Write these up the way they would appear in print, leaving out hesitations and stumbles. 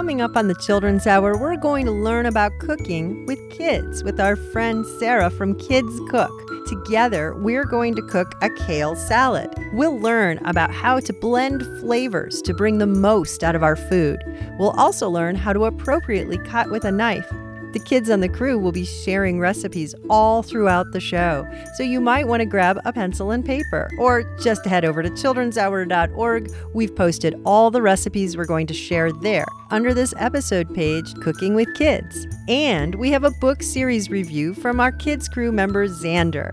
Coming up on the Children's Hour, we're going to learn about cooking with kids with our friend Sarah from Kids Cook. Together, we're going to cook a kale salad. We'll learn about how to blend flavors to bring the most out of our food. We'll also learn how to appropriately cut with a knife. The kids on the crew will be sharing recipes all throughout the show, so you might want to grab a pencil and paper, or just head over to childrenshour.org. We've posted all the recipes we're going to share there under this episode page, Cooking with Kids. And we have a book series review from our Kids Crew member, Xander.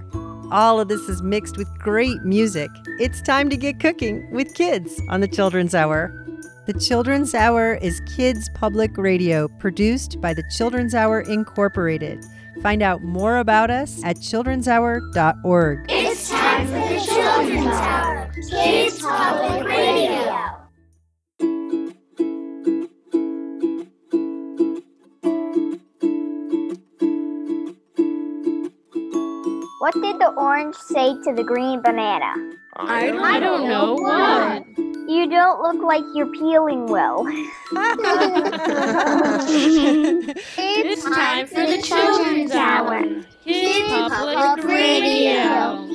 All of this is mixed with great music. It's time to get cooking with kids on the Children's Hour. The Children's Hour is Kids Public Radio, produced by the Children's Hour Incorporated. Find out more about us at childrenshour.org. It's time for the Children's Hour, Kids Public Radio. What did the orange say to the green banana? I don't know. What? You don't look like you're peeling well. It's time for the Children's Hour. Kids Public Radio.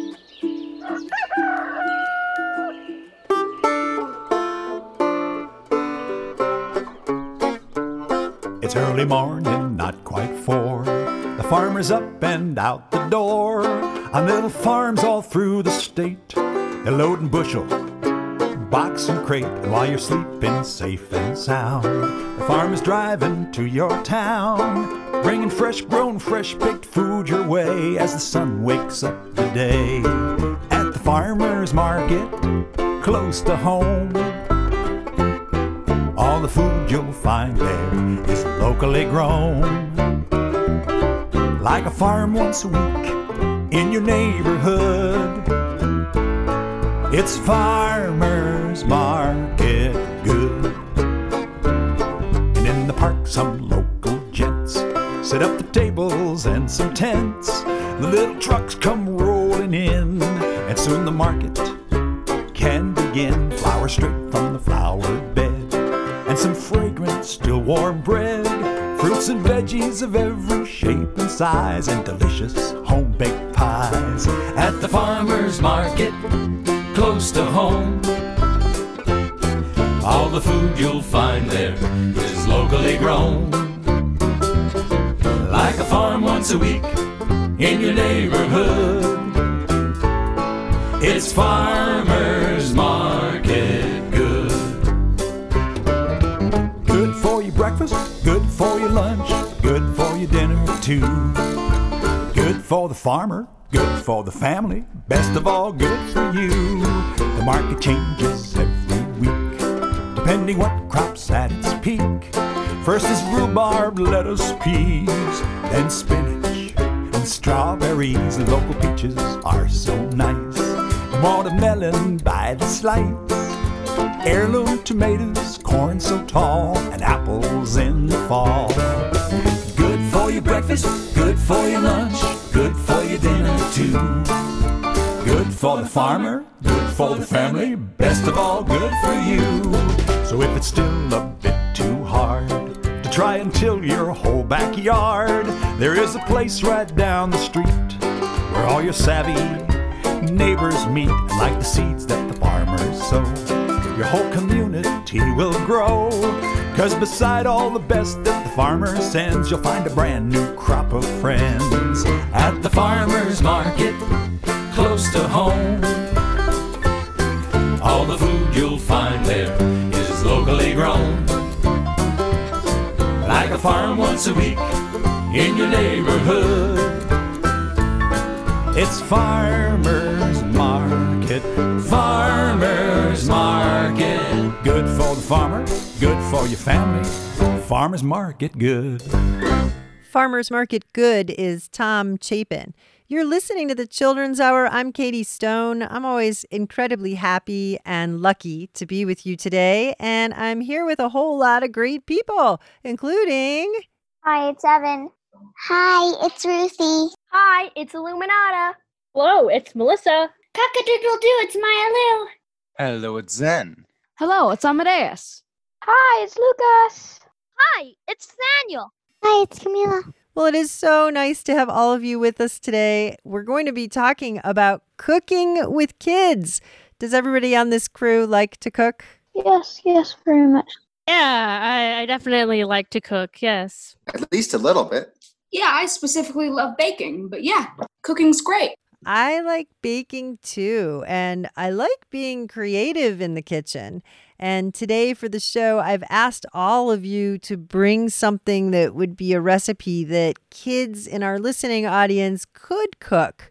It's early morning, not quite 4. The farmer's up and out the door. On little farms all through the state, they're loading bushel, box and crate, and while you're sleeping safe and sound, the farmer's driving to your town, bringing fresh grown, fresh picked food your way as the sun wakes up the day. At the farmer's market, close to home, all the food you'll find there is locally grown. Like a farm once a week in your neighborhood, it's farmer's market good. And in the park some local gents set up the tables and some tents. The little trucks come rolling in, and soon the market can begin. Flour straight from the flower bed, and some fragrant still warm bread, fruits and veggies of every shape and size, and delicious home-baked pies. At the farmer's market, close to home, all the food you'll find there is locally grown. Like a farm once a week in your neighborhood, it's farmer's market good. Good for your breakfast, good for your lunch, good for your dinner too. Good for the farmer, good for the family, best of all, good for you. The market changes every week, depending what crop's at its peak. First is rhubarb, lettuce, peas, then spinach and strawberries. Local peaches are so nice, watermelon by the slice, heirloom tomatoes, corn so tall, and apples in the fall. Good for your breakfast, good for your lunch, good for your dinner too. Good for the farmer, good for the family, best of all, good for you. So if it's still a bit too hard to try and till your whole backyard, there is a place right down the street where all your savvy neighbors meet. And like the seeds that the farmer sows, your whole community will grow. 'Cause beside all the best that the farmer sends, you'll find a brand new crop of friends. At the farmer's market, close to home, all the food you'll find there is locally grown. Like a farm once a week in your neighborhood, it's farmer's market. Farmer's market. Good for the farmer, good for your family, farmer's market good. Farmer's Market Good is Tom Chapin. You're listening to the Children's Hour. I'm Katie Stone. I'm always incredibly happy and lucky to be with you today. And I'm here with a whole lot of great people, including... Hi, it's Evan. Hi, it's Ruthie. Hi, it's Illuminata. Hello, it's Melissa. Cock-a-doodle-doo, it's Maya Lou. Hello, it's Zen. Hello, it's Amadeus. Hi, it's Lucas. Hi, it's Daniel. Hi, it's Camila. Well, it is so nice to have all of you with us today. We're going to be talking about cooking with kids. Does everybody on this crew like to cook? Yes, very much. Yeah, I definitely like to cook, yes. At least a little bit. Yeah, I specifically love baking, but yeah, cooking's great. I like baking too, and I like being creative in the kitchen. And today for the show, I've asked all of you to bring something that would be a recipe that kids in our listening audience could cook.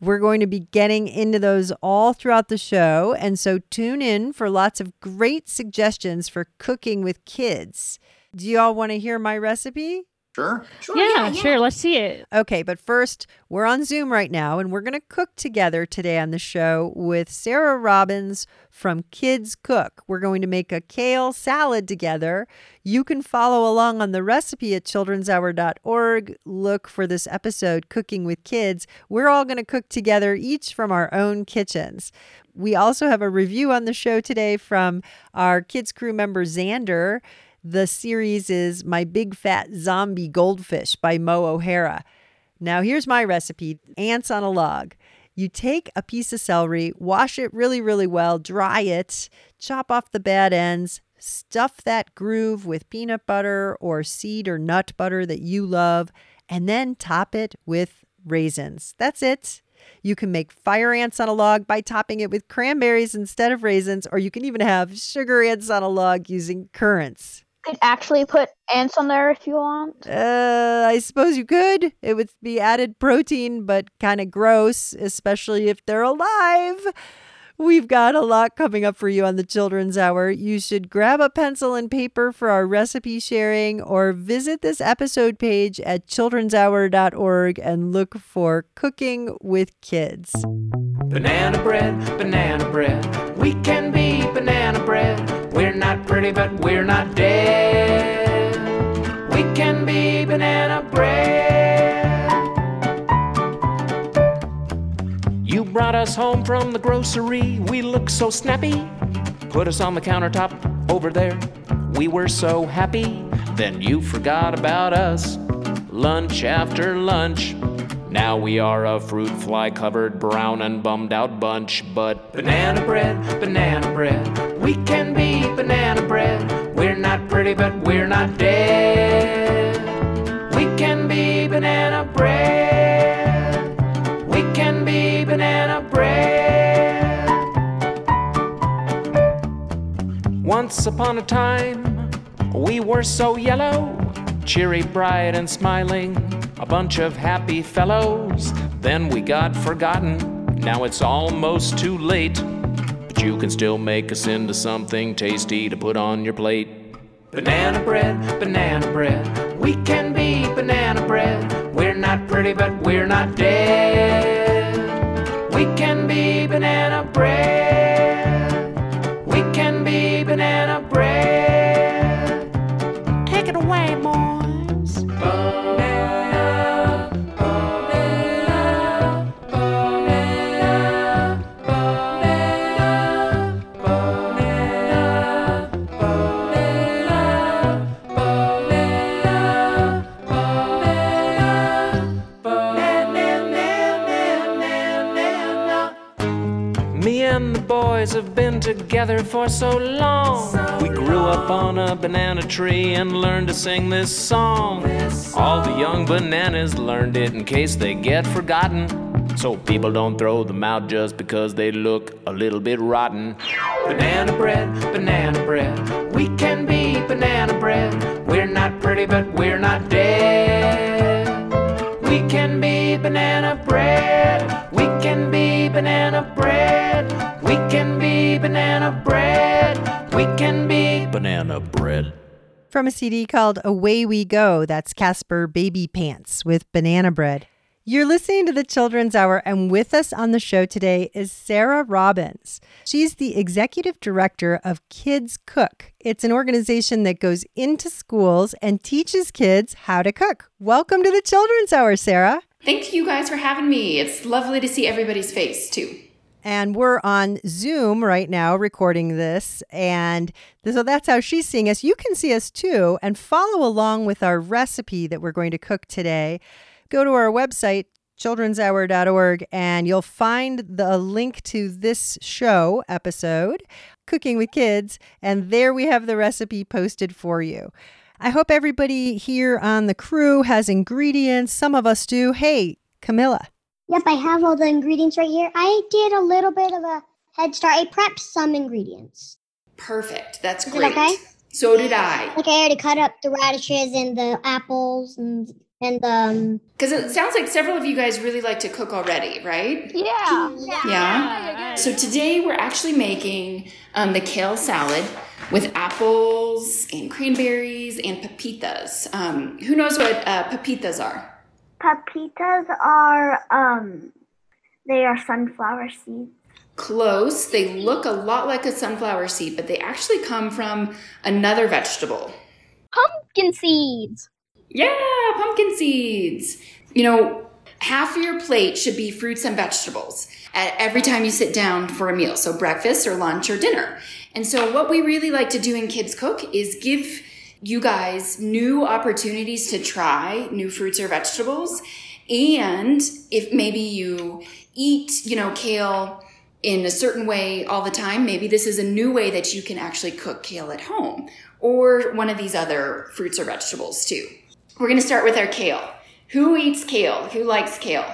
We're going to be getting into those all throughout the show, and so tune in for lots of great suggestions for cooking with kids. Do you all want to hear my recipe? Sure. Yeah, sure. Let's see it. Okay, but first, we're on Zoom right now, and we're going to cook together today on the show with Sarah Robbins from Kids Cook. We're going to make a kale salad together. You can follow along on the recipe at childrenshour.org. Look for this episode, Cooking with Kids. We're all going to cook together, each from our own kitchens. We also have a review on the show today from our Kids Crew member, Xander. The series is My Big Fat Zombie Goldfish by Mo O'Hara. Now here's my recipe, ants on a log. You take a piece of celery, wash it really, really well, dry it, chop off the bad ends, stuff that groove with peanut butter or seed or nut butter that you love, and then top it with raisins. That's it. You can make fire ants on a log by topping it with cranberries instead of raisins, or you can even have sugar ants on a log using currants. Could actually put ants on there if you want. I suppose you could. It would be added protein, but kind of gross, especially if they're alive. We've got a lot coming up for you on the Children's Hour. You should grab a pencil and paper for our recipe sharing, or visit this episode page at childrenshour.org and look for Cooking with Kids. Banana bread, we can be banana bread. We're not pretty, but we're not dead. We can be banana bread. You brought us home from the grocery, we looked so snappy. Put us on the countertop over there, we were so happy. Then you forgot about us, lunch after lunch. Now we are a fruit fly covered, brown and bummed out bunch. But banana bread, we can be banana bread. We're not pretty, but we're not dead. We can be banana bread. We can be banana bread. Once upon a time, we were so yellow, cheery, bright, and smiling, a bunch of happy fellows. Then we got forgotten, now it's almost too late. But you can still make us into something tasty to put on your plate. Banana bread, we can be banana bread. We're not pretty, but we're not dead. We can be banana bread. We can be banana bread. Take it away, boys. Have been together for so long. We grew up on a banana tree and learned to sing this song. All the young bananas learned it in case they get forgotten, so people don't throw them out just because they look a little bit rotten. Banana bread, we can be banana bread. We're not pretty, but we're not dead. We can be banana bread. We can be banana bread. We can be banana bread. We can be banana bread. From a CD called Away We Go, that's Casper Baby Pants with Banana Bread. You're listening to the Children's Hour, and with us on the show today is Sarah Robbins. She's the executive director of Kids Cook. It's an organization that goes into schools and teaches kids how to cook. Welcome to the Children's Hour, Sarah. Thank you guys for having me. It's lovely to see everybody's face, too. And we're on Zoom right now recording this. And so that's how she's seeing us. You can see us too and follow along with our recipe that we're going to cook today. Go to our website, childrenshour.org, and you'll find the link to this show episode, Cooking with Kids. And there we have the recipe posted for you. I hope everybody here on the crew has ingredients. Some of us do. Hey, Camilla. Yep, I have all the ingredients right here. I did a little bit of a head start. I prepped some ingredients. Perfect. That's great. Okay? So did I. Like I already cut up the radishes and the apples and because it sounds like several of you guys really like to cook already, right? Yeah. So today we're actually making the kale salad with apples and cranberries and pepitas. Who knows what pepitas are? Pepitas are, they are sunflower seeds. Close. They look a lot like a sunflower seed, but they actually come from another vegetable. Pumpkin seeds. Yeah, pumpkin seeds. You know, half of your plate should be fruits and vegetables at every time you sit down for a meal. So breakfast or lunch or dinner. And so what we really like to do in Kids Cook is give you guys new opportunities to try new fruits or vegetables. And if maybe you eat, kale in a certain way all the time, maybe this is a new way that you can actually cook kale at home or one of these other fruits or vegetables too. We're going to start with our kale. Who eats kale? Who likes kale?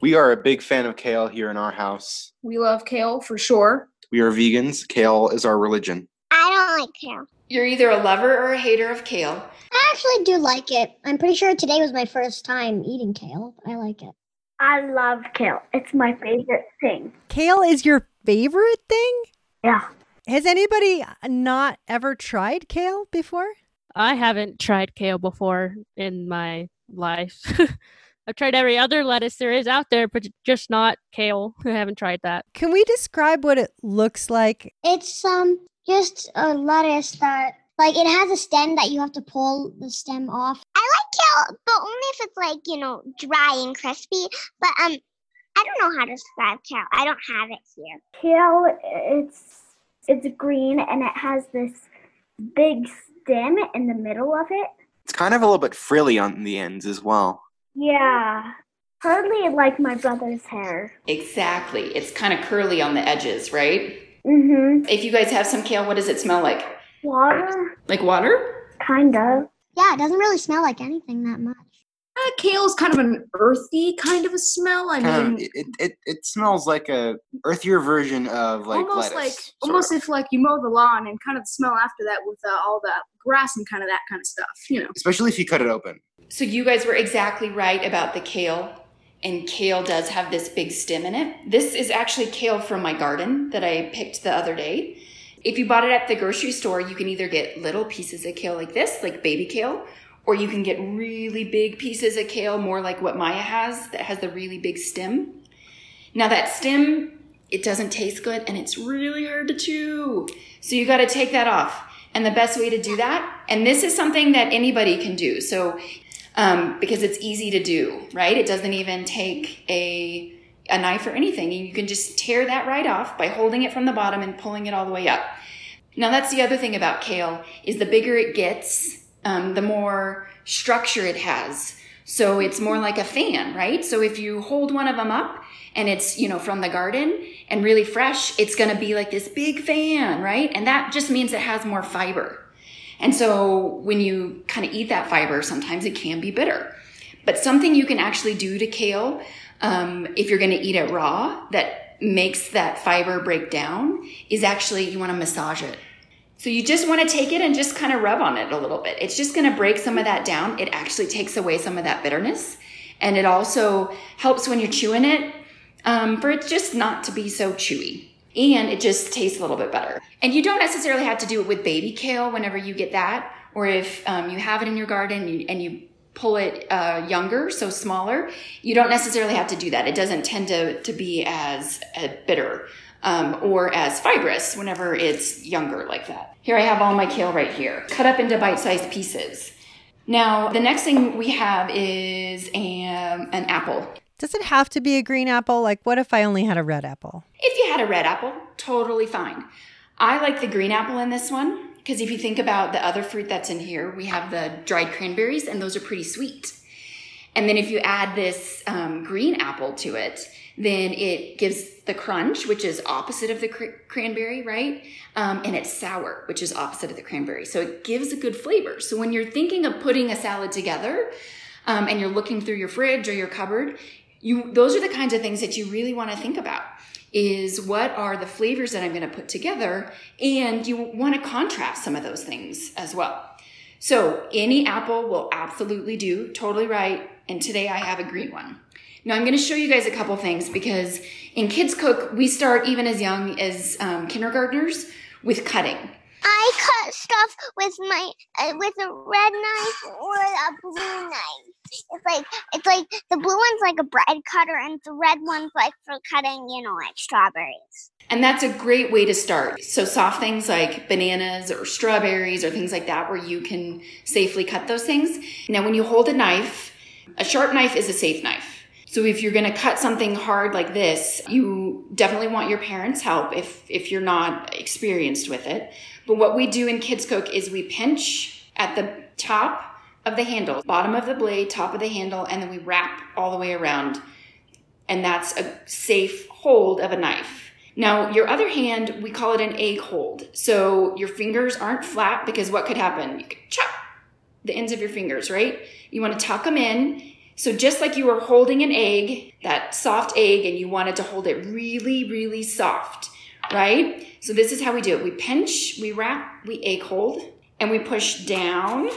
We are a big fan of kale here in our house. We love kale for sure. We are vegans. Kale is our religion. I don't like kale. You're either a lover or a hater of kale. I actually do like it. I'm pretty sure today was my first time eating kale. I like it. I love kale. It's my favorite thing. Kale is your favorite thing? Yeah. Has anybody not ever tried kale before? I haven't tried kale before in my life. I've tried every other lettuce there is out there, but just not kale. I haven't tried that. Can we describe what it looks like? It's just a lettuce that, it has a stem that you have to pull the stem off. I like kale, but only if it's, dry and crispy. But, I don't know how to describe kale. I don't have it here. Kale, it's green, and it has this big stem in the middle of it. It's kind of a little bit frilly on the ends as well. Yeah. Hardly like my brother's hair. Exactly. It's kind of curly on the edges, right? Mm-hmm. If you guys have some kale, what does it smell like? Water. Like water? Kind of. Yeah, it doesn't really smell like anything that much. Kale's kind of an earthy kind of a smell. It smells like a earthier version of almost lettuce. If you mow the lawn and kind of smell after that with all the grass and kind of that kind of stuff, Especially if you cut it open. So you guys were exactly right about the kale. And kale does have this big stem in it. This is actually kale from my garden that I picked the other day. If you bought it at the grocery store, you can either get little pieces of kale like this, like baby kale, or you can get really big pieces of kale, more like what Maya has, that has the really big stem. Now that stem, it doesn't taste good and it's really hard to chew. So you got to take that off. And the best way to do that, and this is something that anybody can do. So because it's easy to do, right? It doesn't even take a knife or anything. And you can just tear that right off by holding it from the bottom and pulling it all the way up. Now, that's the other thing about kale is the bigger it gets, the more structure it has. So it's more like a fan, right? So if you hold one of them up and it's, from the garden and really fresh, it's going to be like this big fan, right? And that just means it has more fiber. And so when you kind of eat that fiber, sometimes it can be bitter. But something you can actually do to kale, if you're going to eat it raw, that makes that fiber break down, is actually you want to massage it. So you just want to take it and just kind of rub on it a little bit. It's just going to break some of that down. It actually takes away some of that bitterness. And it also helps when you're chewing it, for it just not to be so chewy. And it just tastes a little bit better. And you don't necessarily have to do it with baby kale whenever you get that. Or if you have it in your garden and you pull it younger, so smaller, you don't necessarily have to do that. It doesn't tend to be as bitter or as fibrous whenever it's younger like that. Here I have all my kale right here, cut up into bite-sized pieces. Now, the next thing we have is an apple. Does it have to be a green apple? What if I only had a red apple? If you had a red apple, totally fine. I like the green apple in this one because if you think about the other fruit that's in here, we have the dried cranberries and those are pretty sweet. And then if you add this green apple to it, then it gives the crunch, which is opposite of the cranberry, right? And it's sour, which is opposite of the cranberry. So it gives a good flavor. So when you're thinking of putting a salad together and you're looking through your fridge or your cupboard, those are the kinds of things that you really want to think about is what are the flavors that I'm going to put together? And you want to contrast some of those things as well. So any apple will absolutely do, totally right. And today I have a green one. Now I'm going to show you guys a couple things because in Kids Cook, we start even as young as kindergartners with cutting. I cut stuff with a red knife or a blue knife. It's like the blue one's like a bread cutter and the red one's like for cutting, like strawberries. And that's a great way to start. So soft things like bananas or strawberries or things like that where you can safely cut those things. Now when you hold a knife, a sharp knife is a safe knife. So if you're going to cut something hard like this, you definitely want your parents' help if you're not experienced with it. But what we do in Kids Cook is we pinch at the top of the handle, bottom of the blade, top of the handle, and then we wrap all the way around. And that's a safe hold of a knife. Now, your other hand, we call it an egg hold. So your fingers aren't flat because what could happen? You could chop the ends of your fingers, right? You want to tuck them in. So just like you were holding an egg, that soft egg, and you wanted to hold it really, really soft, right? So this is how we do it. We pinch, we wrap, we egg hold, and we push down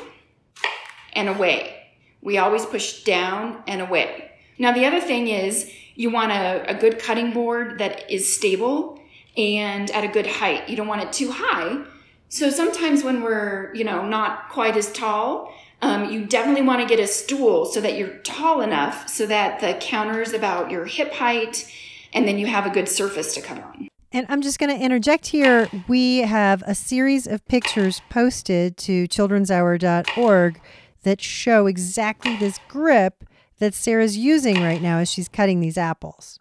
and away. We always push down and away. Now the other thing is you want a good cutting board that is stable and at a good height. You don't want it too high. So sometimes when we're, not quite as tall, you definitely want to get a stool so that you're tall enough so that the counter is about your hip height and then you have a good surface to cut on. And I'm just going to interject here. We have a series of pictures posted to childrenshour.org that show exactly this grip that Sarah's using right now as she's cutting these apples.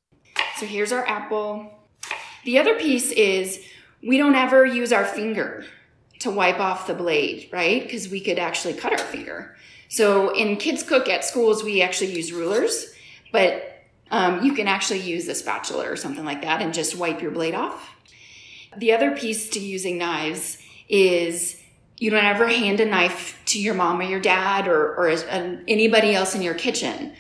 So here's our apple. The other piece is we don't ever use our finger to wipe off the blade, right? Because we could actually cut our finger. So in Kids Cook at schools, we actually use rulers, but you can actually use a spatula or something like that and just wipe your blade off. The other piece to using knives is you don't ever hand a knife to your mom or your dad or anybody else in your kitchen.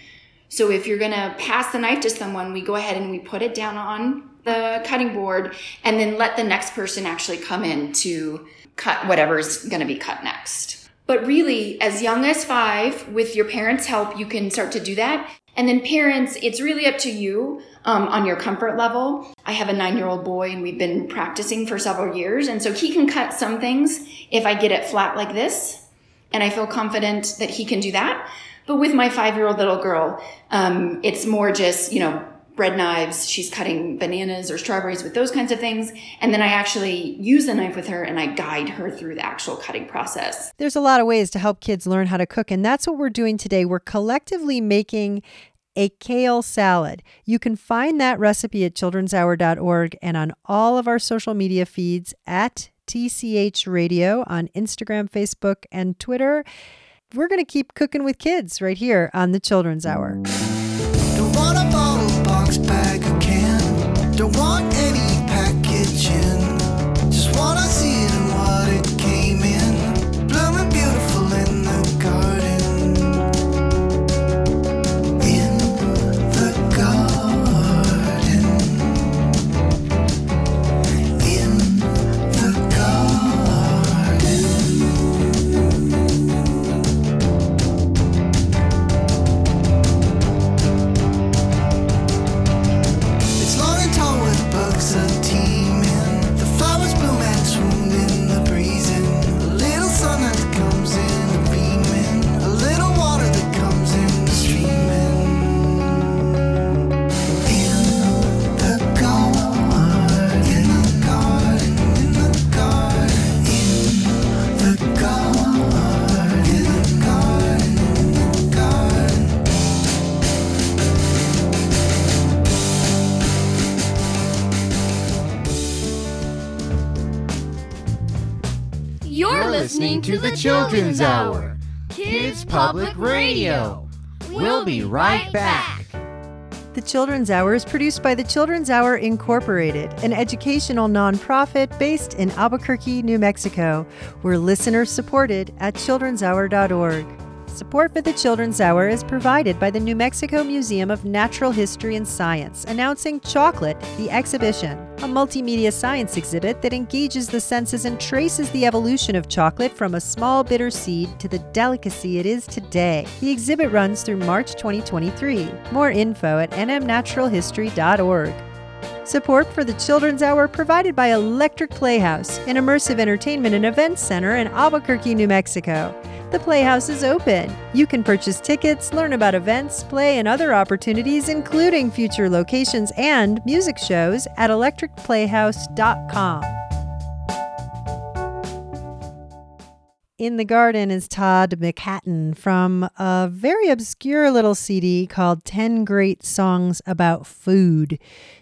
So if you're going to pass the knife to someone, we go ahead and we put it down on the cutting board and then let the next person actually come in to cut whatever's going to be cut next. But really, as young as 5, with your parents' help, you can start to do that. And then parents, it's really up to you on your comfort level. I have a 9-year-old boy and we've been practicing for several years. And so he can cut some things if I get it flat like this. And I feel confident that he can do that. But with my 5-year-old little girl, it's more just, bread knives. She's cutting bananas or strawberries with those kinds of things. And then I actually use the knife with her and I guide her through the actual cutting process. There's a lot of ways to help kids learn how to cook. And that's what we're doing today. We're collectively making a kale salad. You can find that recipe at childrenshour.org and on all of our social media feeds at TCH Radio on Instagram, Facebook, and Twitter. We're going to keep cooking with kids right here on the Children's Hour. Don't want a bottle, box, bag, or can. Don't want any packaging. Just want to see it and what it came in. Blooming beautiful in the garden. In the garden. In the garden. It's long and tall with books and listening to the Children's Hour, Kids Public Radio. We'll be right back. The Children's Hour is produced by the Children's Hour Incorporated, an educational nonprofit based in Albuquerque, New Mexico. We're listener-supported at childrenshour.org. Support for the Children's Hour is provided by the New Mexico Museum of Natural History and Science, announcing Chocolate, the Exhibition, a multimedia science exhibit that engages the senses and traces the evolution of chocolate from a small bitter seed to the delicacy it is today. The exhibit runs through March 2023. More info at nmnaturalhistory.org. Support for the Children's Hour provided by Electric Playhouse, an immersive entertainment and events center in Albuquerque, New Mexico. The Playhouse is open. You can purchase tickets, learn about events, play, and other opportunities, including future locations and music shows at electricplayhouse.com. In the Garden is Todd McHatton from a very obscure little CD called 10 Great Songs About Food.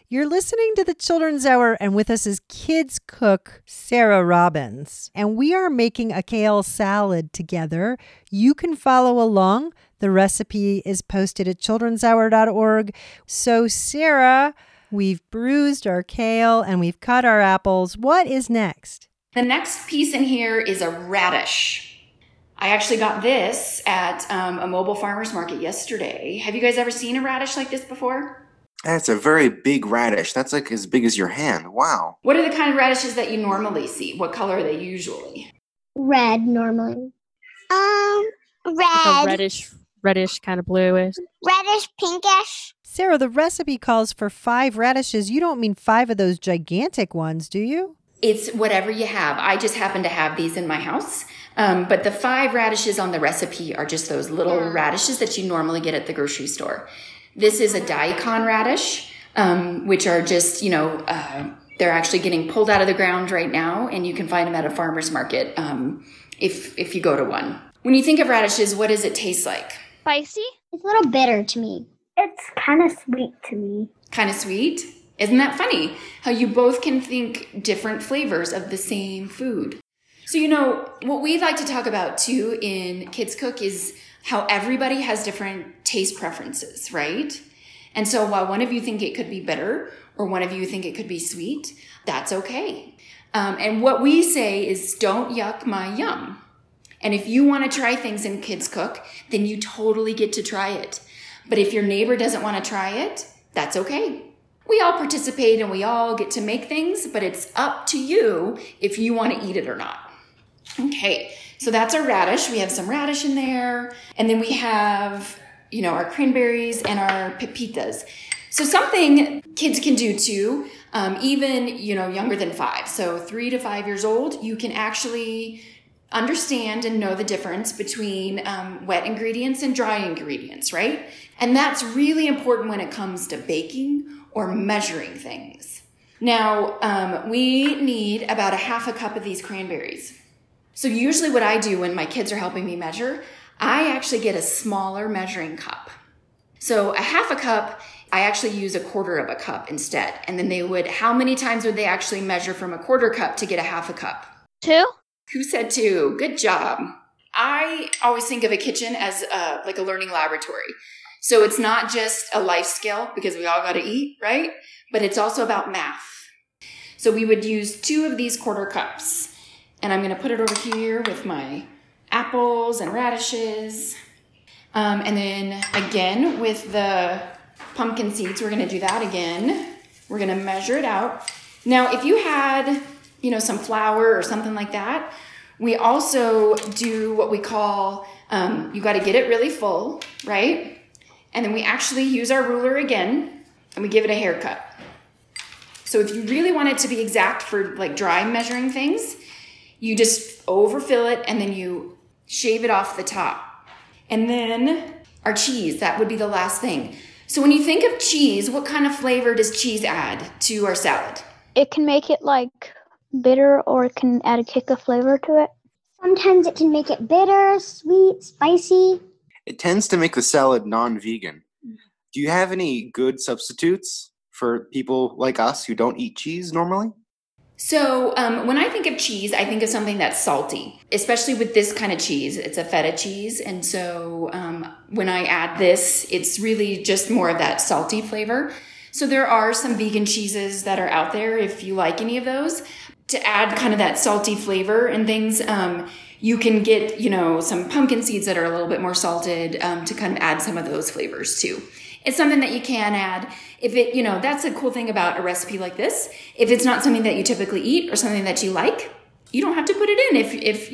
You're listening to the Children's Hour, and with us is Kids Cook, Sarah Robbins. And we are making a kale salad together. You can follow along. The recipe is posted at childrenshour.org. So, Sarah, we've bruised our kale and we've cut our apples. What is next? The next piece in here is a radish. I actually got this at a mobile farmer's market yesterday. Have you guys ever seen a radish like this before? That's a very big radish. That's like as big as your hand. Wow. What are the kind of radishes that you normally see? What color are they usually? Red normally. Red. Like a reddish kind of bluish. Reddish, pinkish. Sarah, the recipe calls for 5 radishes. You don't mean 5 of those gigantic ones, do you? It's whatever you have. I just happen to have these in my house. But the 5 radishes on the recipe are just those little radishes that you normally get at the grocery store. This is a daikon radish, which are just, they're actually getting pulled out of the ground right now, and you can find them at a farmer's market if you go to one. When you think of radishes, what does it taste like? Spicy. It's a little bitter to me. It's kind of sweet to me. Kind of sweet? Isn't that funny how you both can think different flavors of the same food? So, what we'd like to talk about, too, in Kids Cook is how everybody has different taste preferences, right? And so while one of you think it could be bitter or one of you think it could be sweet, that's okay. And what we say is don't yuck my yum. And if you want to try things in Kids Cook, then you totally get to try it. But if your neighbor doesn't want to try it, that's okay. We all participate and we all get to make things, but it's up to you if you want to eat it or not. Okay. So that's our radish. We have some radish in there. And then we have, our cranberries and our pepitas. So something kids can do too, even, younger than 5. So 3 to 5 years old, you can actually understand and know the difference between wet ingredients and dry ingredients, right? And that's really important when it comes to baking or measuring things. Now, we need about a half a cup of these cranberries. So usually what I do when my kids are helping me measure, I actually get a smaller measuring cup. So a half a cup, I actually use a quarter of a cup instead. And then how many times would they actually measure from a quarter cup to get a half a cup? 2. Who said 2? Good job. I always think of a kitchen as like a learning laboratory. So it's not just a life skill because we all got to eat, right? But it's also about math. So we would use 2 of these quarter cups. And I'm going to put it over here with my apples and radishes. And then again, with the pumpkin seeds, we're going to do that again. We're going to measure it out. Now, if you had, some flour or something like that, we also do what we call, you got to get it really full, right? And then we actually use our ruler again and we give it a haircut. So if you really want it to be exact for like dry measuring things, you just overfill it and then you shave it off the top. And then our cheese, that would be the last thing. So when you think of cheese, what kind of flavor does cheese add to our salad? It can make it like bitter or it can add a kick of flavor to it. Sometimes it can make it bitter, sweet, spicy. It tends to make the salad non-vegan. Do you have any good substitutes for people like us who don't eat cheese normally? So when I think of cheese, I think of something that's salty, especially with this kind of cheese. It's a feta cheese. And so when I add this, it's really just more of that salty flavor. So there are some vegan cheeses that are out there if you like any of those. To add kind of that salty flavor and things, you can get, you know, some pumpkin seeds that are a little bit more salted to kind of add some of those flavors too. It's something that you can add if it, you know, that's a cool thing about a recipe like this. If it's not something that you typically eat or something that you like, you don't have to put it in if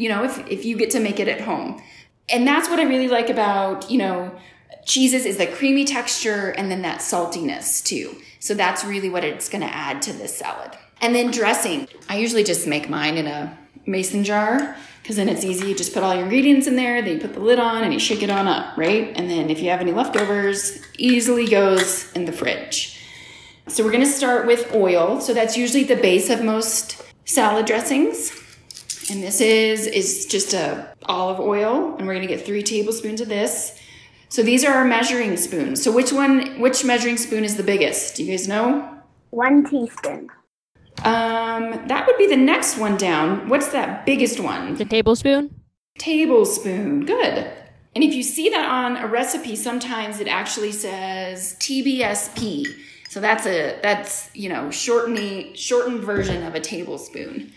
you get to make it at home. And that's what I really like about, you know, cheeses is the creamy texture and then that saltiness too. So that's really what it's going to add to this salad. And then dressing. I usually just make mine in a mason jar because then it's easy. You just put all your ingredients in there, then you put the lid on and you shake it on up, right? And then if you have any leftovers, easily goes in the fridge. So we're going to start with oil. So that's usually the base of most salad dressings. And this is just a olive oil, and we're going to get 3 tablespoons of this. So these are our measuring spoons. So which measuring spoon is the biggest? Do you guys know? 1 teaspoon. That would be the next one down. What's that biggest one? The tablespoon. Tablespoon. Good. And if you see that on a recipe, sometimes it actually says TBSP. So that's shortened version of a tablespoon.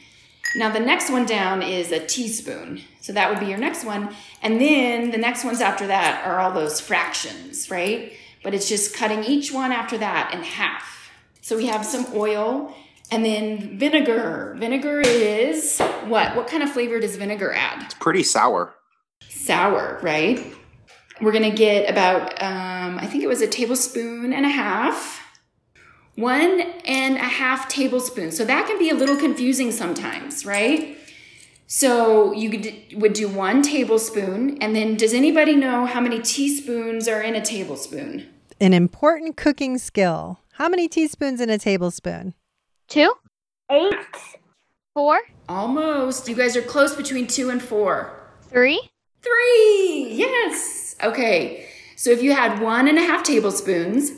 Now the next one down is a teaspoon. So that would be your next one. And then the next ones after that are all those fractions, right? But it's just cutting each one after that in half. So we have some oil. And then vinegar. Vinegar is what? What kind of flavor does vinegar add? It's pretty sour. Sour, right? We're going to get about, I think it was 1.5 tablespoons. 1.5 tablespoons. So that can be a little confusing sometimes, right? So you would do 1 tablespoon. And then does anybody know how many teaspoons are in a tablespoon? An important cooking skill. How many teaspoons in a tablespoon? 2, 8, 4. Almost. You guys are close between 2 and 4. 3. Yes. Okay. So if you had 1.5 tablespoons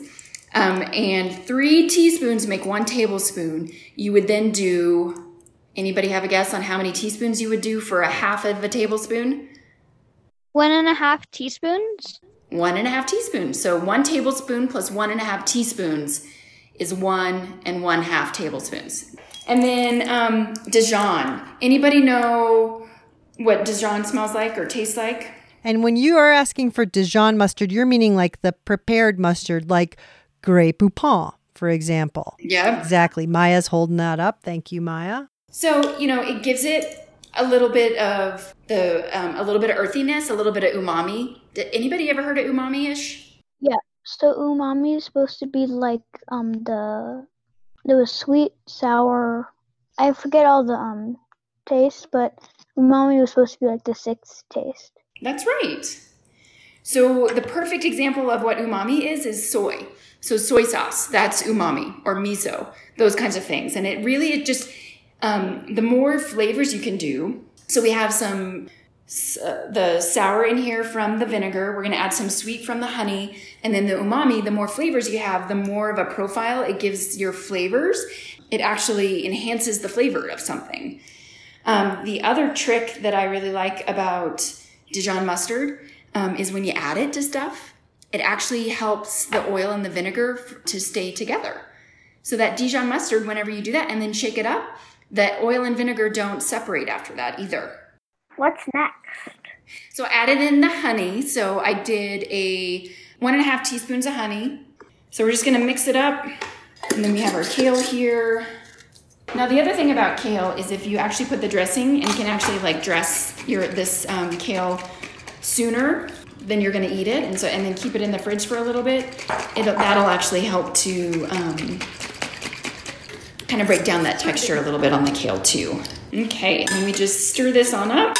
and 3 teaspoons make 1 tablespoon, you would then do, anybody have a guess on how many teaspoons you would do for 1/2 of a tablespoon? 1.5 teaspoons. 1.5 teaspoons. So 1 tablespoon plus 1.5 teaspoons is 1.5 tablespoons. And then Dijon. Anybody know what Dijon smells like or tastes like? And when you are asking for Dijon mustard, you're meaning like the prepared mustard, like Grey Poupon, for example. Yeah. Exactly. Maya's holding that up. Thank you, Maya. So, you know, it gives it a little bit of earthiness, a little bit of umami. Anybody ever heard of umami-ish? Yeah. So umami is supposed to be like there was sweet, sour, I forget all the tastes, but umami was supposed to be like the 6th taste. That's right. So the perfect example of what umami is soy. So soy sauce, that's umami or miso, those kinds of things. And it just, the more flavors you can do. So we have some... the sour in here from the vinegar. We're going to add some sweet from the honey. And then the umami, the more flavors you have, the more of a profile it gives your flavors. It actually enhances the flavor of something. The other trick that I really like about Dijon mustard is when you add it to stuff, it actually helps the oil and the vinegar to stay together. So that Dijon mustard, whenever you do that and then shake it up, the oil and vinegar don't separate after that either. What's next? So I added in the honey. So I did 1.5 teaspoons of honey. So we're just going to mix it up. And then we have our kale here. Now the other thing about kale is if you actually put the dressing and can actually like dress this kale sooner, then you're going to eat it. And then keep it in the fridge for a little bit. That'll actually help to kind of break down that texture a little bit on the kale too. Okay, and then we just stir this on up.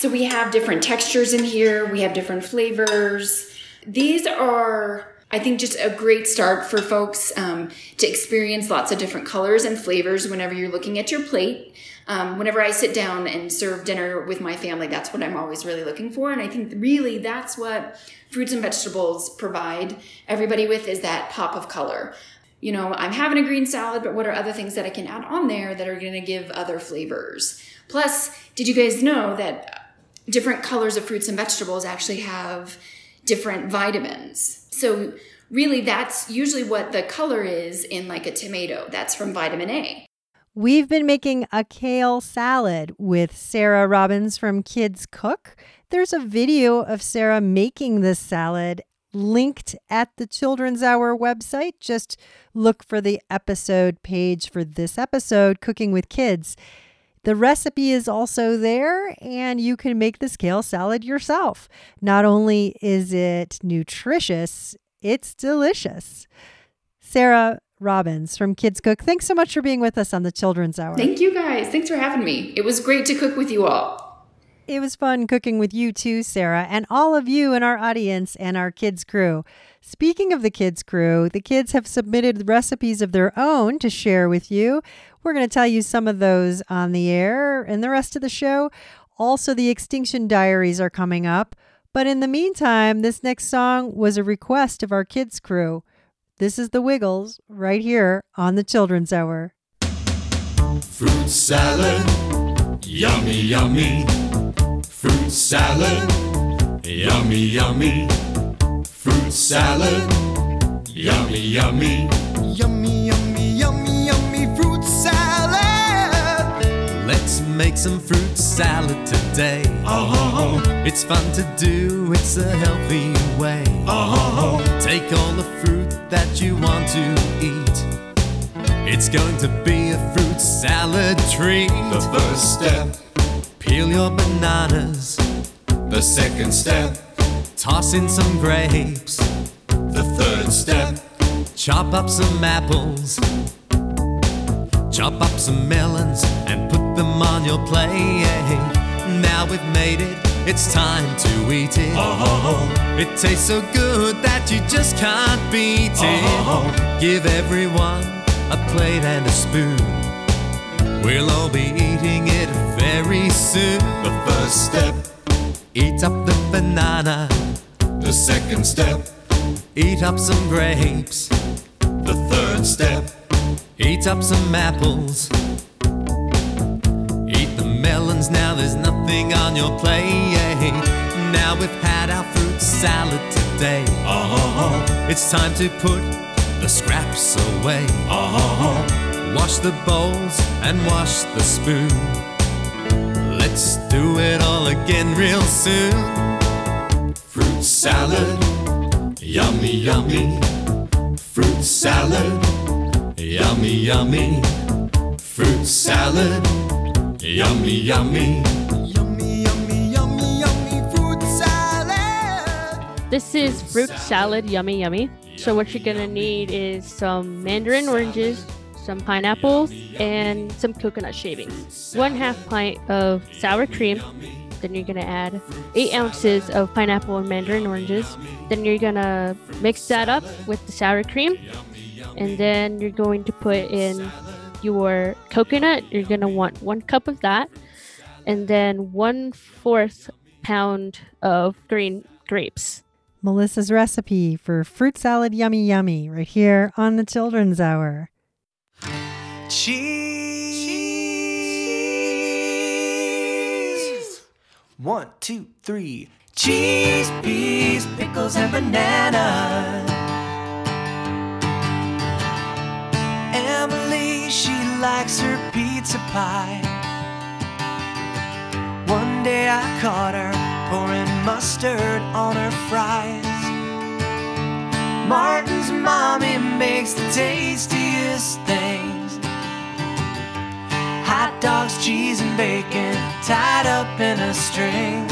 So we have different textures in here. We have different flavors. These are, I think, just a great start for folks to experience lots of different colors and flavors whenever you're looking at your plate. Whenever I sit down and serve dinner with my family, that's what I'm always really looking for. And I think really that's what fruits and vegetables provide everybody with, is that pop of color. you know, I'm having a green salad, but what are other things that I can add on there that are going to give other flavors? Plus, did you guys know that different colors of fruits and vegetables actually have different vitamins? So really, that's usually what the color is in like a tomato. That's from vitamin A. We've been making a kale salad with Sarah Robbins from Kids Cook. There's a video of Sarah making this salad linked at the Children's Hour website. Just look for the episode page for this episode, Cooking with Kids. The recipe is also there, and you can make this kale salad yourself. Not only is it nutritious, it's delicious. Sarah Robbins from Kids Cook, thanks so much for being with us on the Children's Hour. Thank you guys. Thanks for having me. It was great to cook with you all. It was fun cooking with you too, Sarah, and all of you in our audience and our kids crew. Speaking of the kids crew, the kids have submitted recipes of their own to share with you. We're going to tell you some of those on the air and the rest of the show. Also, the Extinction Diaries are coming up. But in the meantime, this next song was a request of our kids crew. This is The Wiggles right here on the Children's Hour. Fruit salad, yummy, yummy. Fruit salad, yummy, yummy. Fruit salad, yummy, yummy. Yummy, yummy, yummy, yummy fruit salad. Let's make some fruit salad today. Oh, it's fun to do, it's a healthy way. Oh, take all the fruit that you want to eat. It's going to be a fruit salad treat. The first step, peel your bananas. The second step, toss in some grapes. The third step, chop up some apples. Chop up some melons and put them on your plate. Now we've made it, it's time to eat it. Oh, it tastes so good that you just can't beat it. Oh, give everyone a plate and a spoon. We'll all be eating it very soon. The first step, eat up the banana. The second step, eat up some grapes. The third step, eat up some apples. Eat the melons, now there's nothing on your plate. Now we've had our fruit salad today. Oh, it's time to put the scraps away. Oh, wash the bowls and wash the spoon. Let's do it all again real soon. Fruit salad, yummy, yummy. Fruit salad, yummy, yummy. Fruit salad, yummy, yummy. Yummy, yummy, yummy, yummy fruit salad. This is fruit salad, yummy, yummy. So what you're gonna need is some mandarin oranges, some pineapples, and some coconut shavings. 1/2 pint of sour cream. Then you're gonna add 8 ounces of pineapple and mandarin oranges. Then you're gonna mix that up with the sour cream. And then you're going to put in your coconut. You're gonna want 1 cup of that. And then 1/4 pound of green grapes. Melissa's recipe for fruit salad yummy yummy right here on the Children's Hour. Cheese. 1, 2, 3. Cheese, peas, pickles, and bananas. Emily, she likes her pizza pie. One day I caught her pouring mustard on her fries. Martin's mommy makes the tastiest thing. Hot dogs, cheese, and bacon tied up in a string.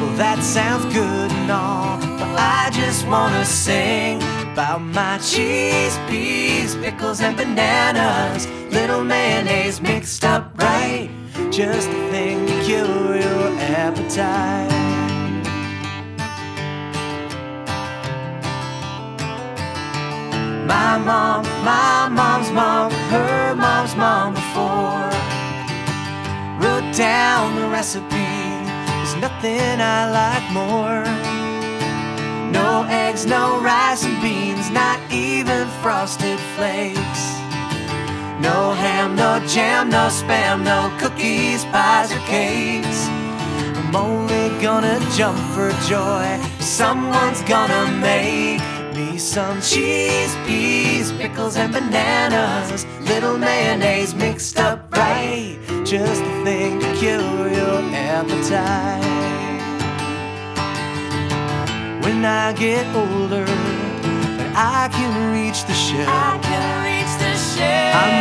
Well, that sounds good and all, but I just wanna sing about my cheese, peas, pickles, and bananas. Little mayonnaise mixed up right, just the thing to cure your appetite. My mom, my mom's mom, her mom's mom before wrote down the recipe. There's nothing I like more. No eggs, no rice and beans, not even frosted flakes. No ham, no jam, no spam, no cookies, pies or cakes. I'm only gonna jump for joy. Someone's gonna make me some cheese, peas, pickles and bananas. Little mayonnaise mixed up right, just the thing to kill your appetite. When I get older, but I can reach the shelf, I'm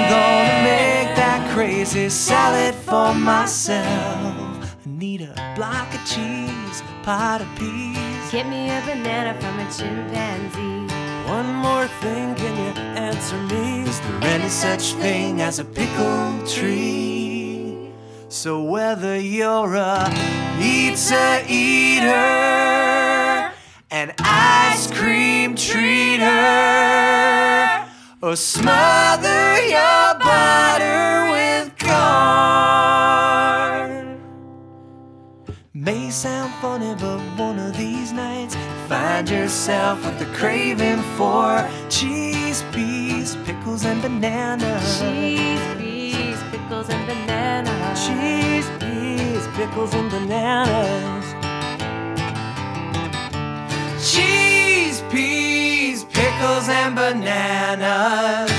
gonna make that crazy salad for myself. I need a block of cheese, a pot of peas, get me a banana from a chimpanzee. One more thing, can you answer me? Is there any such thing as a pickle tree? So whether you're a pizza eater, an ice cream treater, or smother your butter with corn. May sound funny, but one of these nights find yourself with the craving for cheese, peas, pickles, and bananas. Cheese, peas, pickles, and bananas. Cheese, peas, pickles, and bananas. Cheese, peas, pickles, and bananas.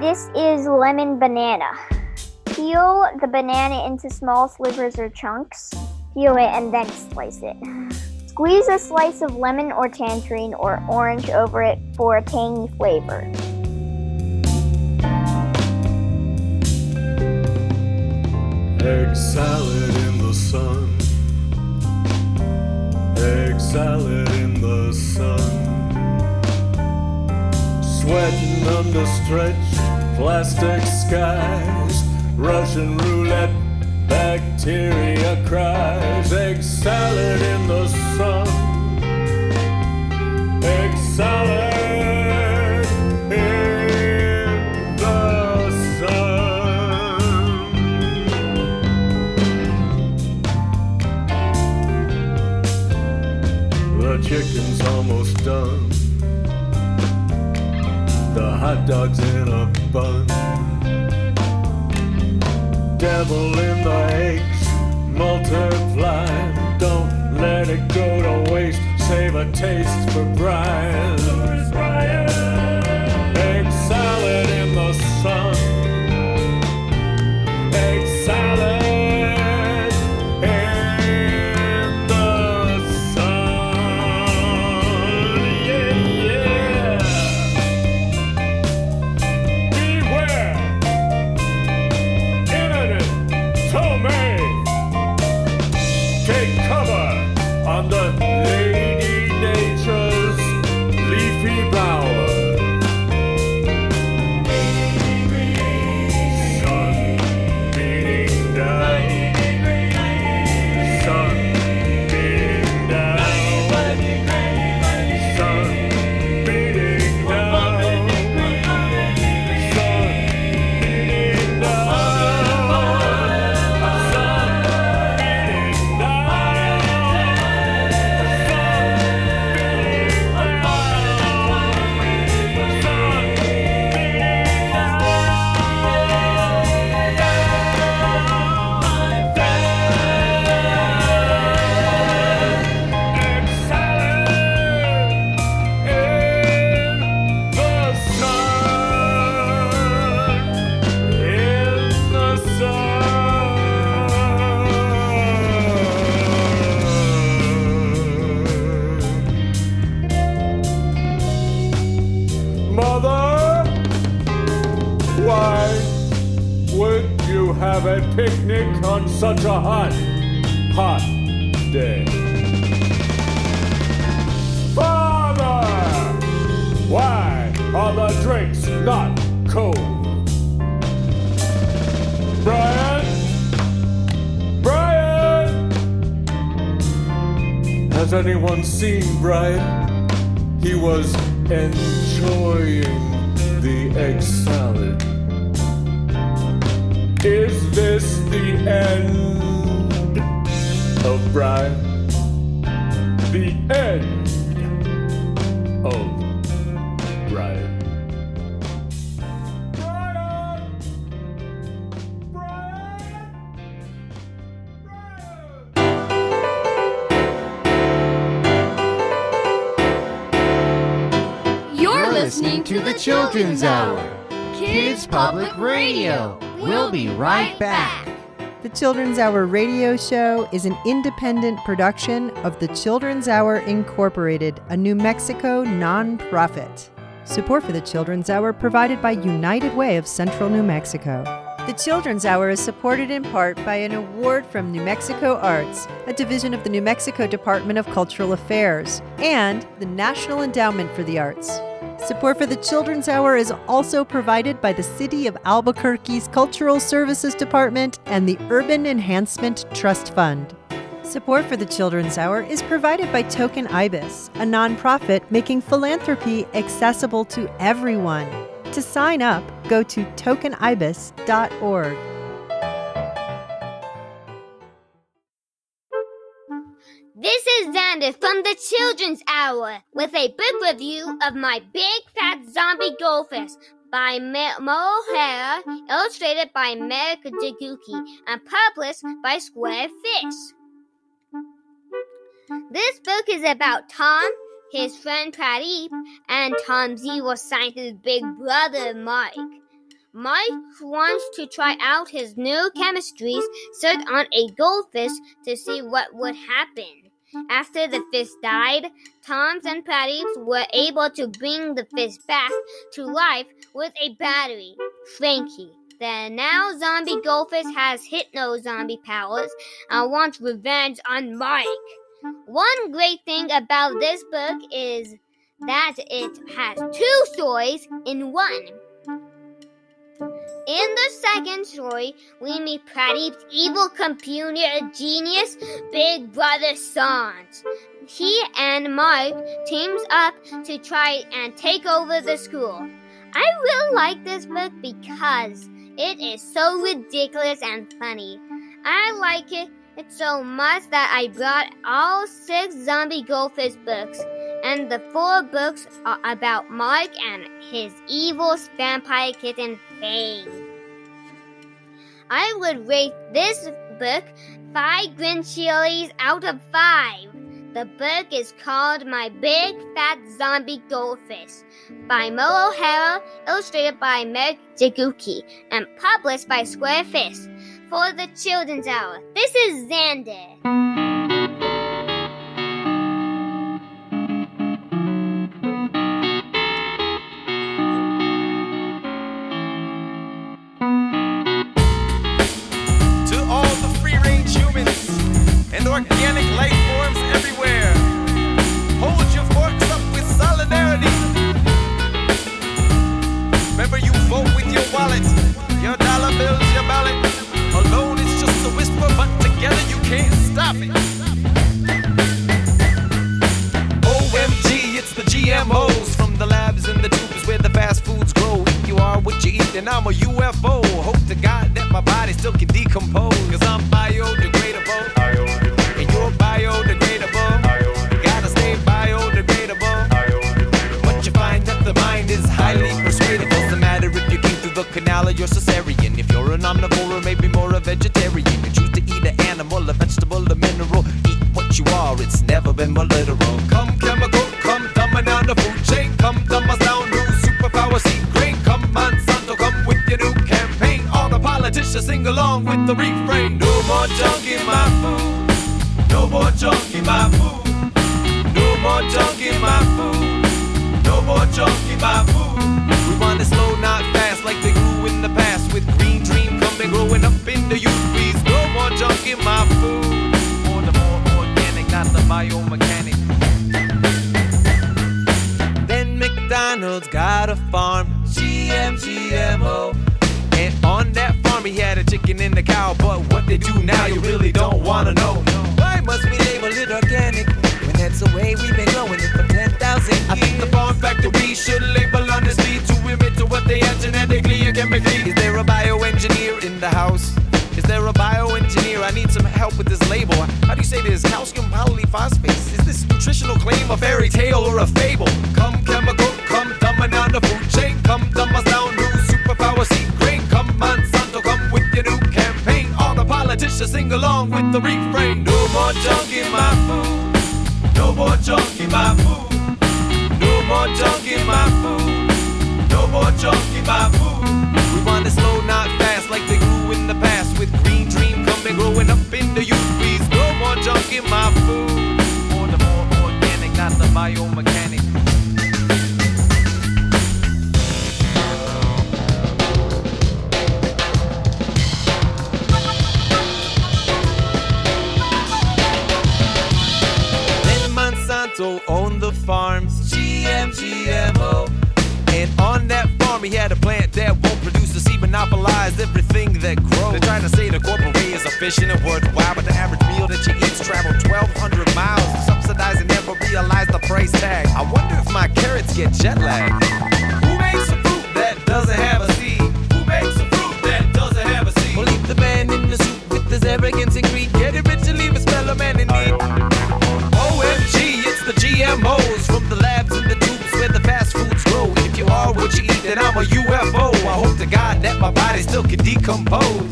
This is lemon banana. Peel the banana into small slivers or chunks. Peel it and then slice it. Squeeze a slice of lemon or tangerine or orange over it for a tangy flavor. Egg salad in the sun. Egg salad in the sun. Sweating under stretched plastic skies. Russian roulette, bacteria cries. Egg salad in the sun. Egg salad in the sun. Chicken's almost done. The hot dog's in a bun. Devil in the eggs, multiply. Don't let it go to waste. Save a taste for Brian. Egg salad in the sun. Egg salad. Such a hot day. Father, why are the drinks not cold? Brian, has anyone seen Brian? He was enjoying the egg salad. Is this the end of Brian? The end. Children's Hour, Kids Public Radio. We'll be right back. The Children's Hour radio show is an independent production of the Children's Hour Incorporated, a New Mexico nonprofit. Support for the Children's Hour provided by United Way of Central New Mexico. The Children's Hour is supported in part by an award from New Mexico Arts, a division of the New Mexico Department of Cultural Affairs, and the National Endowment for the Arts. Support for the Children's Hour is also provided by the City of Albuquerque's Cultural Services Department and the Urban Enhancement Trust Fund. Support for the Children's Hour is provided by Token Ibis, a nonprofit making philanthropy accessible to everyone. To sign up, go to tokenibis.org. This is Xander from the Children's Hour with a book review of My Big Fat Zombie Goldfish by Mo O'Hara, illustrated by Marek Jagucki, and published by Square Fish. This book is about Tom, his friend Pradeep, and Tom's evil scientist big brother Mike. Mike wants to try out his new chemistries search on a goldfish to see what would happen. After the fish died, Tom's and Patty's were able to bring the fish back to life with a battery, Frankie. The now zombie goldfish has hypno-zombie powers and wants revenge on Mike. One great thing about this book is that it has two stories in one. In the second story, we meet Pradeep's evil computer genius, Big Brother Sans. He and Mike teams up to try and take over the school. I really like this book because it is so ridiculous and funny. I like it so much that I brought all 6 Zombie Goldfish books, and the 4 books are about Mike and his evil vampire kitten, Fang. I would rate this book 5 green chilies out of 5. The book is called My Big Fat Zombie Goldfish by Mo O'Hara, illustrated by Meg Deguki, and published by Square Fish. For the Children's Hour, this is Xander. Organic life forms everywhere. Hold your forks up with solidarity. Remember, you vote with your wallet, your dollar bills, your ballot. Alone it's just a whisper, but together you can't stop it. OMG, it's the GMOs from the labs and the tubes where the fast foods grow. If you are what you eat, then I'm a UFO. Hope to God that my body still can decompose, 'cause I'm biodegradable. Biodegradable, gotta stay biodegradable. But you find that the mind is highly persuadable. Doesn't matter if you came through the canal or you're cesarean. If you're an omnivore or maybe more a vegetarian, you choose to eat an animal, a vegetable, a mineral. Eat what you are, it's never been more literal. Come chemical, come thumbing down the food chain. Come thumb us down, new superpower seed grain. Come Monsanto, come with your new campaign. All the politicians sing along with the refrain. No more junk in my food. No more junk in my food. No more junk in my food. No more junk in my food. We want it slow, not fast, like they grew in the past, with green dream coming, growing up in the youth. Please, no more junk in my food. For the more organic, not the biomechanic. Then McDonald's got a farm, GMO. And on that farm he had a chicken and a cow, but what they do now you really don't wanna know. Must we label it organic when that's the way we've been growing it for 10,000 years? I think the farm factory should label honestly to admit to what they are genetically and chemically. Is there a bioengineer in the house? Is there a bioengineer? I need some help with this label. How do you say this? Calcium polyphosphates. Is this nutritional claim a fairy tale or a fable? Come chemical, come dominant the food chain. Come dumb us down, new superpower seed grain. Come Monsanto, come with your new campaign. All the politicians sing along with the refrain. No more junk in my food. No more junk in my food. No more junk in my food. No more junk in my food. We want to slow, not fast, like they grew in the past with green dream coming, growing up in the youth. Please, no more junk in my food. For the more organic, not the biomechanic. Then Monsanto owned the farms, GMO. And on that farm he had a plant that won't produce the seed, monopolize everything that grows. They're trying to say the corporate way is efficient and worthwhile, but the average meal that you eat travels 1,200 miles, subsidized and never realize the price tag. I wonder if my carrots get jet lagged. Who makes a fruit that doesn't have a seed? Who makes a fruit that doesn't have a seed? Well, leave the man in the suit with his arrogance and greed. Get it rich and leave his fellow man in need. OMG, it's the GMOs from the labs and the tubes where the fast foods grow. If you are what you eat, then I'm a UFO. I hope to God that my body still can decompose.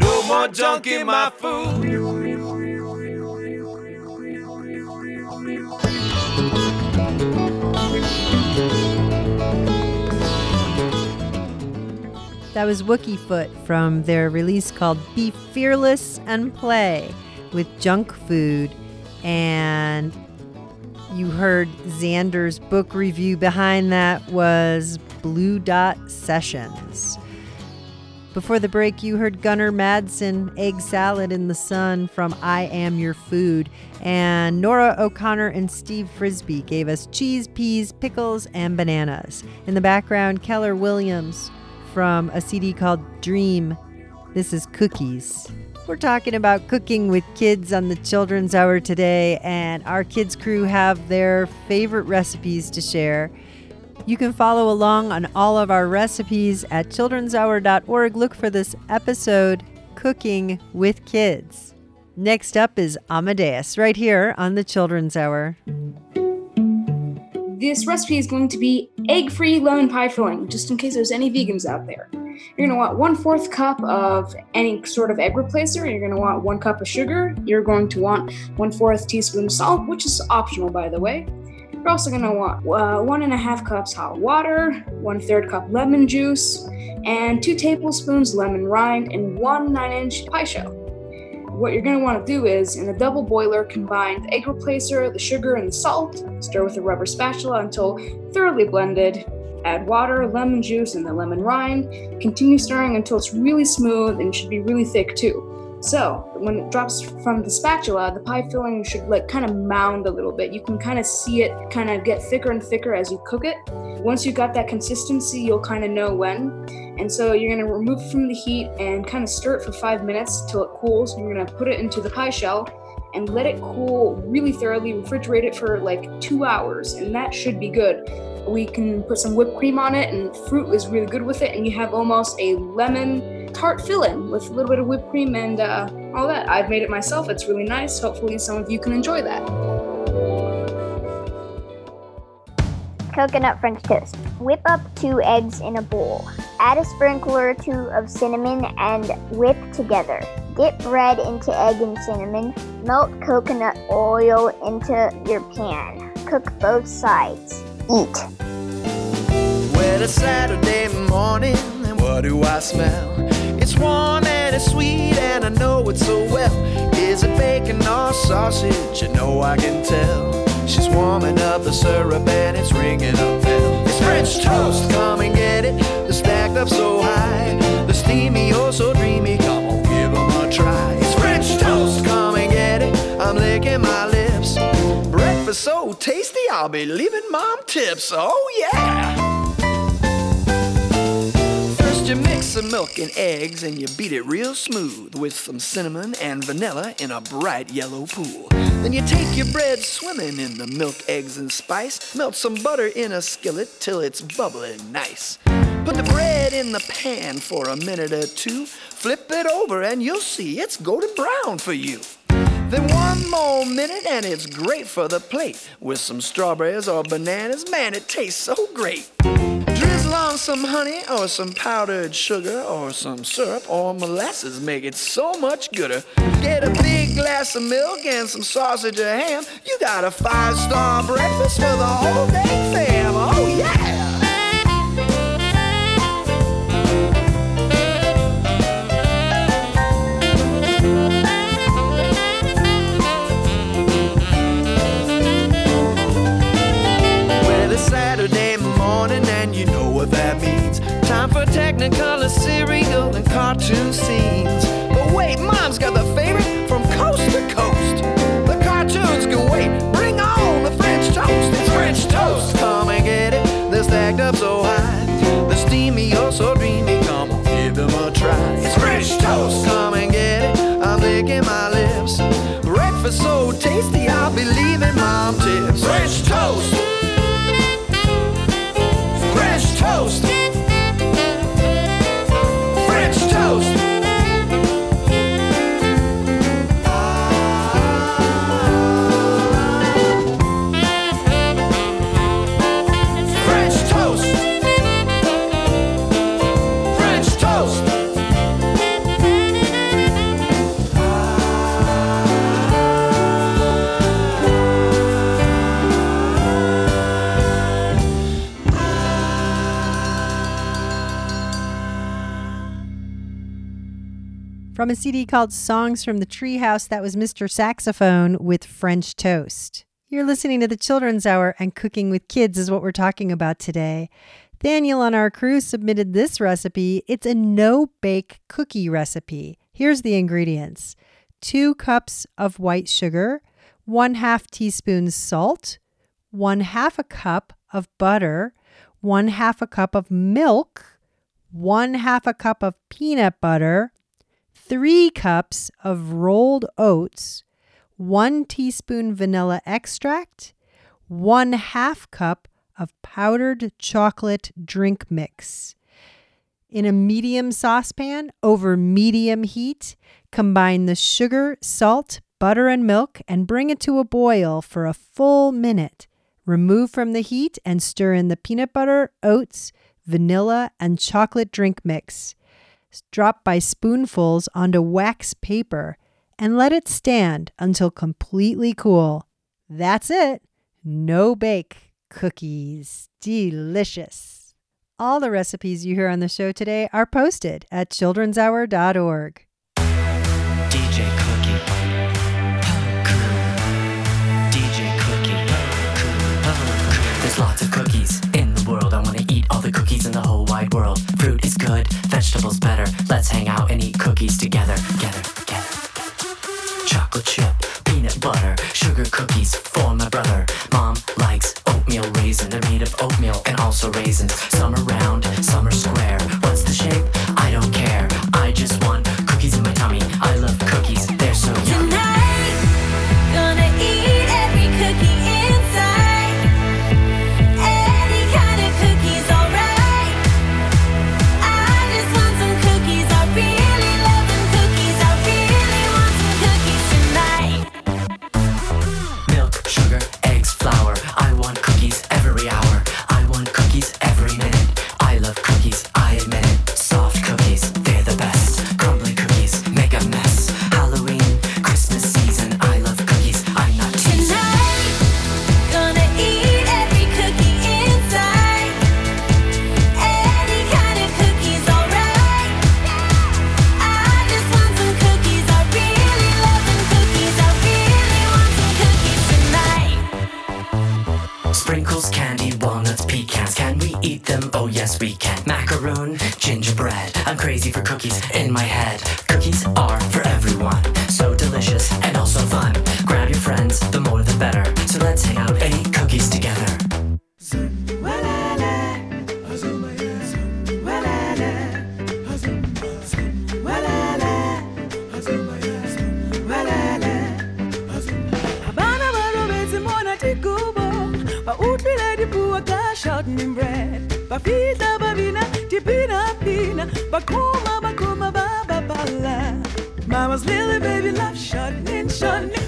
No more junk in my food. That was Wookiefoot from their release called Be Fearless and Play with Junk Food. And you heard Xander's book review. Behind that was Blue Dot Sessions. Before the break, you heard Gunnar Madsen, Egg Salad in the Sun from I Am Your Food. And Nora O'Connor and Steve Frisbee gave us cheese, peas, pickles, and bananas. In the background, Keller Williams from a CD called Dream. This is Cookies. We're talking about cooking with kids on the Children's Hour today, and our kids crew have their favorite recipes to share. You can follow along on all of our recipes at childrenshour.org. Look for this episode, Cooking with Kids. Next up is Amadeus, right here on the Children's Hour. This recipe is going to be egg-free lemon pie filling, just in case there's any vegans out there. You're going to want 1/4 cup of any sort of egg replacer. You're going to want 1 cup of sugar. You're going to want 1/4 teaspoon of salt, which is optional, by the way. You're also going to want 1.5 cups hot water, 1/3 cup lemon juice, and 2 tablespoons lemon rind, and 1 9-inch pie shell. What you're going to want to do is, in a double boiler, combine the egg replacer, the sugar, and the salt. Stir with a rubber spatula until thoroughly blended. Add water, lemon juice, and the lemon rind. Continue stirring until it's really smooth and should be really thick too. So when it drops from the spatula, the pie filling should like kind of mound a little bit. You can kind of see it kind of get thicker and thicker as you cook it. Once you got that consistency, you'll kind of know when. And so you're going to remove it from the heat and kind of stir it for 5 minutes till it cools. You're going to put it into the pie shell and let it cool really thoroughly. Refrigerate it for like 2 hours, and that should be good. We can put some whipped cream on it, and fruit is really good with it, and you have almost a lemon tart filling with a little bit of whipped cream and all that. I've made it myself. It's really nice. Hopefully some of you can enjoy that. Coconut French toast. Whip up 2 eggs in a bowl. Add a sprinkle or 2 of cinnamon and whip together. Dip bread into egg and cinnamon. Melt coconut oil into your pan. Cook both sides. Eat. Well, it's Saturday morning, and what do I smell? It's warm and it's sweet, and I know it so well. Is it bacon or sausage? You know I can tell. She's warming up the syrup, and it's ringing a bell. It's French toast, come and get it. They're stacked up so high. They're steamy, oh so dreamy. Come on, give them a try. It's French toast, come and get it. I'm licking my lips. Breakfast so tasty, I'll be leaving mom tips. Oh yeah! First you mix some milk and eggs and you beat it real smooth with some cinnamon and vanilla in a bright yellow pool. Then you take your bread swimming in the milk, eggs, and spice. Melt some butter in a skillet till it's bubbling nice. Put the bread in the pan for a minute or two. Flip it over and you'll see it's golden brown for you. Then one more minute and it's great for the plate. With some strawberries or bananas, man, it tastes so great. Drizzle on some honey or some powdered sugar or some syrup or molasses, make it so much gooder. Get a big glass of milk and some sausage or ham. You got a 5-star breakfast for the whole day fam, oh yeah! For Technicolor cereal and cartoon scenes. But wait, Mom's got the favorite from coast to coast. The cartoons can wait, bring on the French toast. It's French toast, come and get it. They're stacked up so high, they're steamy, oh so dreamy. Come on, give them a try. It's French toast, come and get it. I'm licking my lips, breakfast so tasty, I'll be leaving Mom tips. French toast, French toast, French toast. French toast. French toast. From a CD called Songs from the Treehouse, that was Mr. Saxophone with French Toast. You're listening to the Children's Hour, and Cooking with Kids is what we're talking about today. Daniel on our crew submitted this recipe. It's a no-bake cookie recipe. Here's the ingredients. 2 cups of white sugar, 1/2 teaspoon salt, 1/2 a cup of butter, 1/2 a cup of milk, 1/2 a cup of peanut butter, 3 cups of rolled oats, 1 teaspoon vanilla extract, 1/2 cup of powdered chocolate drink mix. In a medium saucepan over medium heat, combine the sugar, salt, butter, and milk and bring it to a boil for a full minute. Remove from the heat and stir in the peanut butter, oats, vanilla, and chocolate drink mix. Drop by spoonfuls onto wax paper and let it stand until completely cool. That's it. No bake cookies. Delicious. All the recipes you hear on the show today are posted at childrenshour.org. DJ Cook. There's lots of cookies in the world. I want to eat all the cookies in the whole wide world. Fruit is good, vegetables better. Let's hang out and eat cookies together. Together. Chocolate chip, peanut butter, sugar cookies for my brother. Mom likes oatmeal raisin. They're made of oatmeal and also raisins. Some are round, some are square. What's the shape? I don't care. I just want cookies in my tummy. I love cookies. They're so yummy. Tonight, gonna eat every cookie inside. Flour. I want cookies every hour. I want cookies every minute. I love cookies, I admit it. Soft cookies, they're the best. Crumbly cookies make a mess. Halloween, Christmas season. I love cookies, I'm not teasing. Tonight, gonna eat every cookie inside. Any kind of cookie's alright. I just want some cookies. I really love them cookies. I really want some cookies tonight. Sprinkles, candy, walnuts, pecans. Can we eat them? Oh yes we can. Macaroon, gingerbread. I'm crazy for cookies in my head. Cookies are for everyone. So delicious and also fun. Grab your friends, the more the better. So let's hang out and eat cookies together. Shouting bread, but feet are babina, tipina, pina, bakuma, bakuma, baba. Mama's little baby love chutney.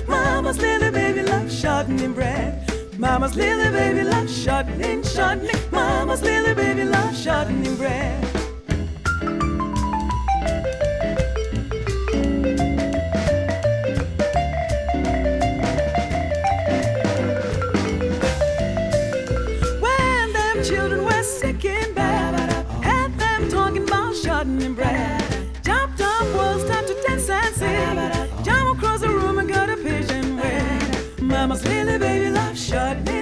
Mama's little baby love chutney bread. Mama's little baby love chutney. Mama's little baby love chutney bread. When them children were sick and bad, had them talking about chutney bread. Jump, jump, was time to dance and sing. Jump across the room and got a pigeon wing. Mama's little baby love chutney.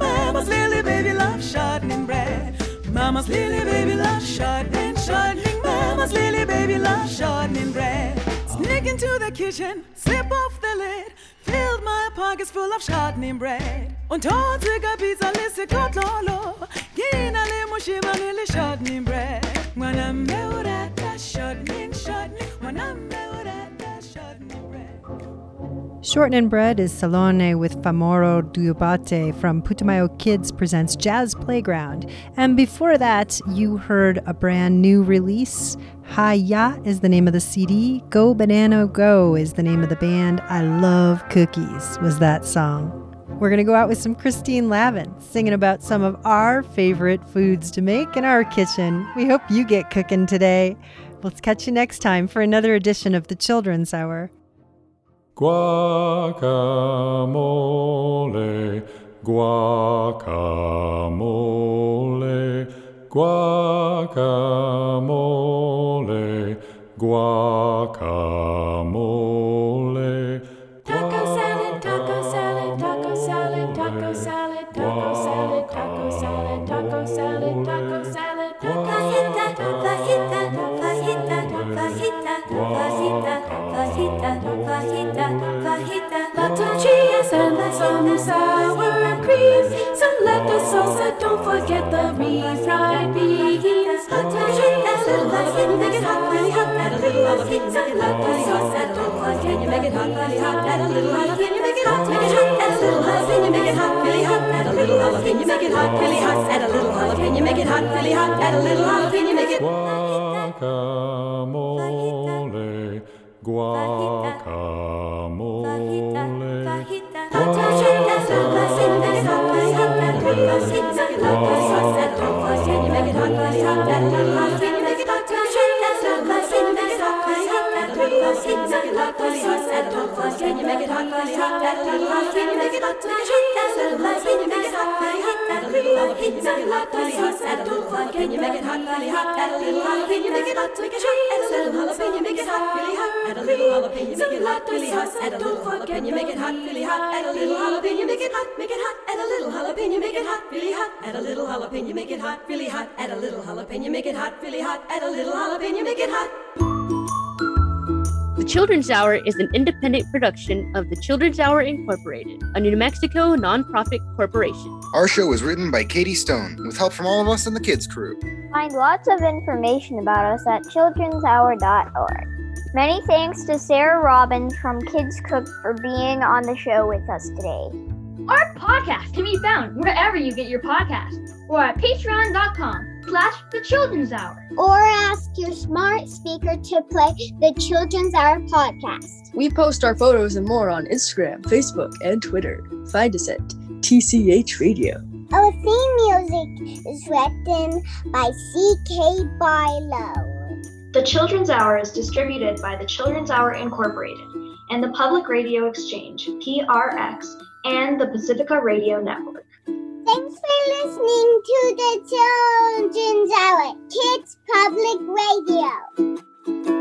Mama's little baby love chutney bread. Mama's little baby love chutney. Mama's little baby love chutney bread. Sneak into the kitchen, slip off the lid. Filled my pockets full of chutney bread. Und heute gab es alles Gott lolo. Gehen alle Moschee Vanille chutney bread. Shortening Bread is Salone with Famoro Dioubate from Putumayo Kids presents Jazz Playground. And before that, you heard a brand new release. Hi-Ya is the name of the CD. Go Banana Go is the name of the band. I Love Cookies was that song. We're going to go out with some Christine Lavin, singing about some of our favorite foods to make in our kitchen. We hope you get cooking today. Let's catch you next time for another edition of the Children's Hour. Guacamole, guacamole, guacamole, guacamole. Tortillas and some sour cream, some lettuce sauce, and don't forget the refried beans. Tortillas and some make it hot, really hot, add a little olive oil, some lettuce sauce, and don't forget you make it hot, really hot, add a little olive oil, you make it hot, add a little olive oil, you make it hot, really hot, add a little olive oil, you make it hot, really hot, add a little olive oil, you make it hot, really hot, add a little olive oil, you make it guacamole, guacamole. Add a little jalapeno, make it hot, add a little jalapeno, make it hot, really hot, add a little jalapeno, make it hot, really hot, add a little jalapeno, make it hot, really hot, add a little jalapeno, make it hot. The Children's Hour is an independent production of the Children's Hour Incorporated, a New Mexico nonprofit corporation. Our show was written by Katie Stone, with help from all of us and the kids crew. Find lots of information about us at childrenshour.org. Many thanks to Sarah Robbins from Kids Cook for being on the show with us today. Our podcast can be found wherever you get your podcasts, or at patreon.com/The Children's Hour. Or ask your smart speaker to play The Children's Hour podcast. We post our photos and more on Instagram, Facebook, and Twitter. Find us at TCH Radio. Our theme music is written by CK Barlow. The Children's Hour is distributed by the Children's Hour Incorporated and the Public Radio Exchange, PRX, and the Pacifica Radio Network. Thanks for listening to the Children's Hour, Kids Public Radio.